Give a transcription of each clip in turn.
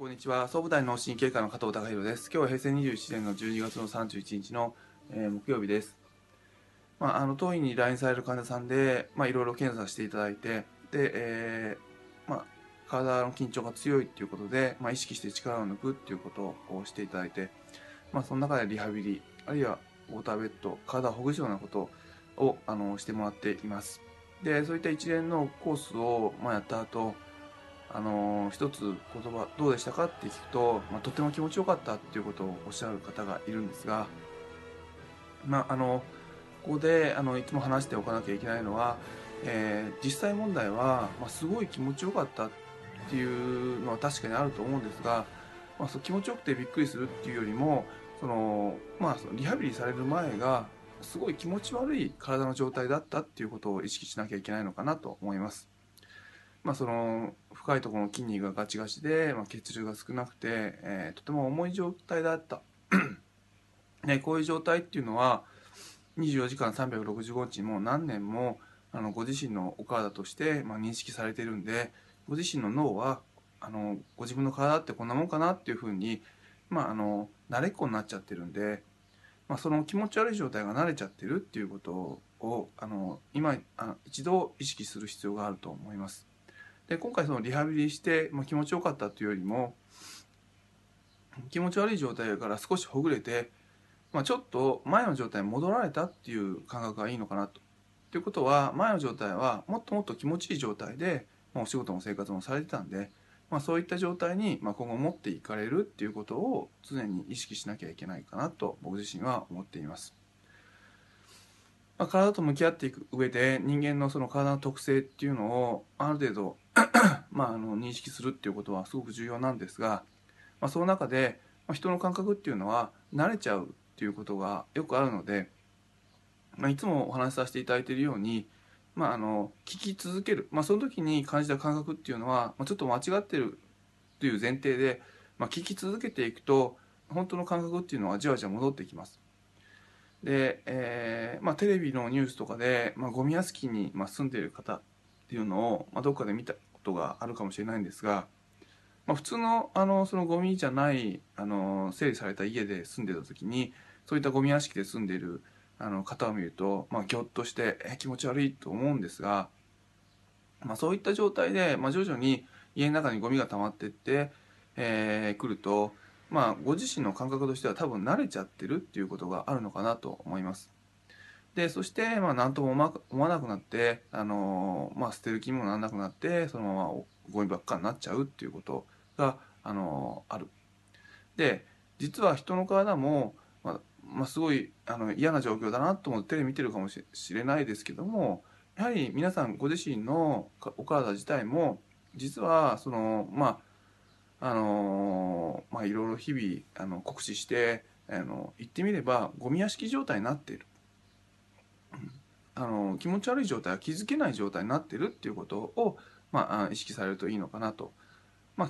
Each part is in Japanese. こんにちは、総務大脳神経科の加藤隆弘です。今日は平成27年の12月の31日の木曜日です。当院に来院される患者さんでいろいろ検査していただいて、で、体の緊張が強いということで、意識して力を抜くっていうことをしていただいて、その中でリハビリ、あるいはウォーターベッド、体をほぐすようなことをしてもらっています。で、そういった一連のコースをやった後、一つ言葉どうでしたかって聞くと、とても気持ちよかったっていうことをおっしゃる方がいるんですが、ここでいつも話しておかなきゃいけないのは、実際問題は、すごい気持ちよかったっていうのは確かにあると思うんですが、気持ちよくてびっくりするっていうよりも、そのリハビリされる前がすごい気持ち悪い体の状態だったっていうことを意識しなきゃいけないのかなと思います。深いところの筋肉がガチガチで、血流が少なくて、とても重い状態だった、ね、こういう状態っていうのは24時間365日も何年もご自身のお体として、認識されているんで、ご自身の脳はご自分の体ってこんなもんかなっていうふうに、慣れっこになっちゃってるんで、その気持ち悪い状態が慣れちゃってるっていうことを今一度意識する必要があると思います。で、今回そのリハビリして、気持ちよかったというよりも、気持ち悪い状態から少しほぐれて、ちょっと前の状態に戻られたっていう感覚がいいのかなと。ということは、前の状態はもっともっと気持ちいい状態で、お仕事も生活もされてたんで、そういった状態に今後持っていかれるっていうことを常に意識しなきゃいけないかなと僕自身は思っています。体と向き合っていく上で、人間のその体の特性っていうのをある程度認識するっていうことはすごく重要なんですが、その中で人の感覚っていうのは慣れちゃうっていうことがよくあるので、いつもお話しさせていただいているように、聞き続ける、その時に感じた感覚っていうのはちょっと間違ってるという前提で、聞き続けていくと本当の感覚っていうのはじわじわ戻ってきます。で、テレビのニュースとかで、ゴミ屋敷に住んでいる方っていうのを、どっかで見たことがあるかもしれないんですが、普通の、そのゴミじゃない整理された家で住んでた時に、そういったゴミ屋敷で住んでいる方を見ると、ギョッとして気持ち悪いと思うんですが、そういった状態で、徐々に家の中にゴミが溜まっていって、くると、ご自身の感覚としては多分慣れちゃってるっていうことがあるのかなと思います。で、そして何とも思わなくなって、捨てる気にもならなくなって、そのままゴミばっかになっちゃうっていうことがある。で、実は人の体も、すごい嫌な状況だなと思ってテレビ見てるかもしれないですけども、やはり皆さんご自身のお体自体も実はそのいろいろ日々酷使して言ってみればゴミ屋敷状態になっている、気持ち悪い状態は気づけない状態になっているっていうことを、意識されるといいのかなと。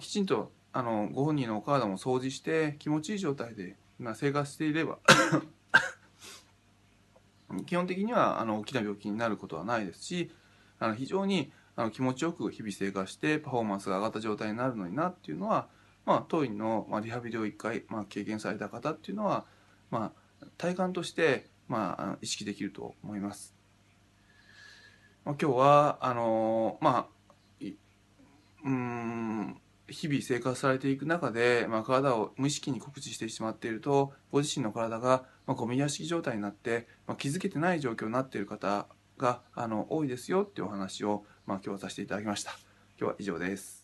きちんとご本人のお体も掃除して気持ちいい状態で生活していれば基本的には大きな病気になることはないですし、非常に気持ちよく日々生活してパフォーマンスが上がった状態になるのになっていうのは、当院のリハビリを1回経験された方っていうのは、体感として意識できると思います。今日は日々生活されていく中で、体を無意識に酷使してしまっていると、ご自身の体がゴミ屋敷状態になって、気づけてない状況になっている方が多いですよっていうお話を今日はさせていただきました。今日は以上です。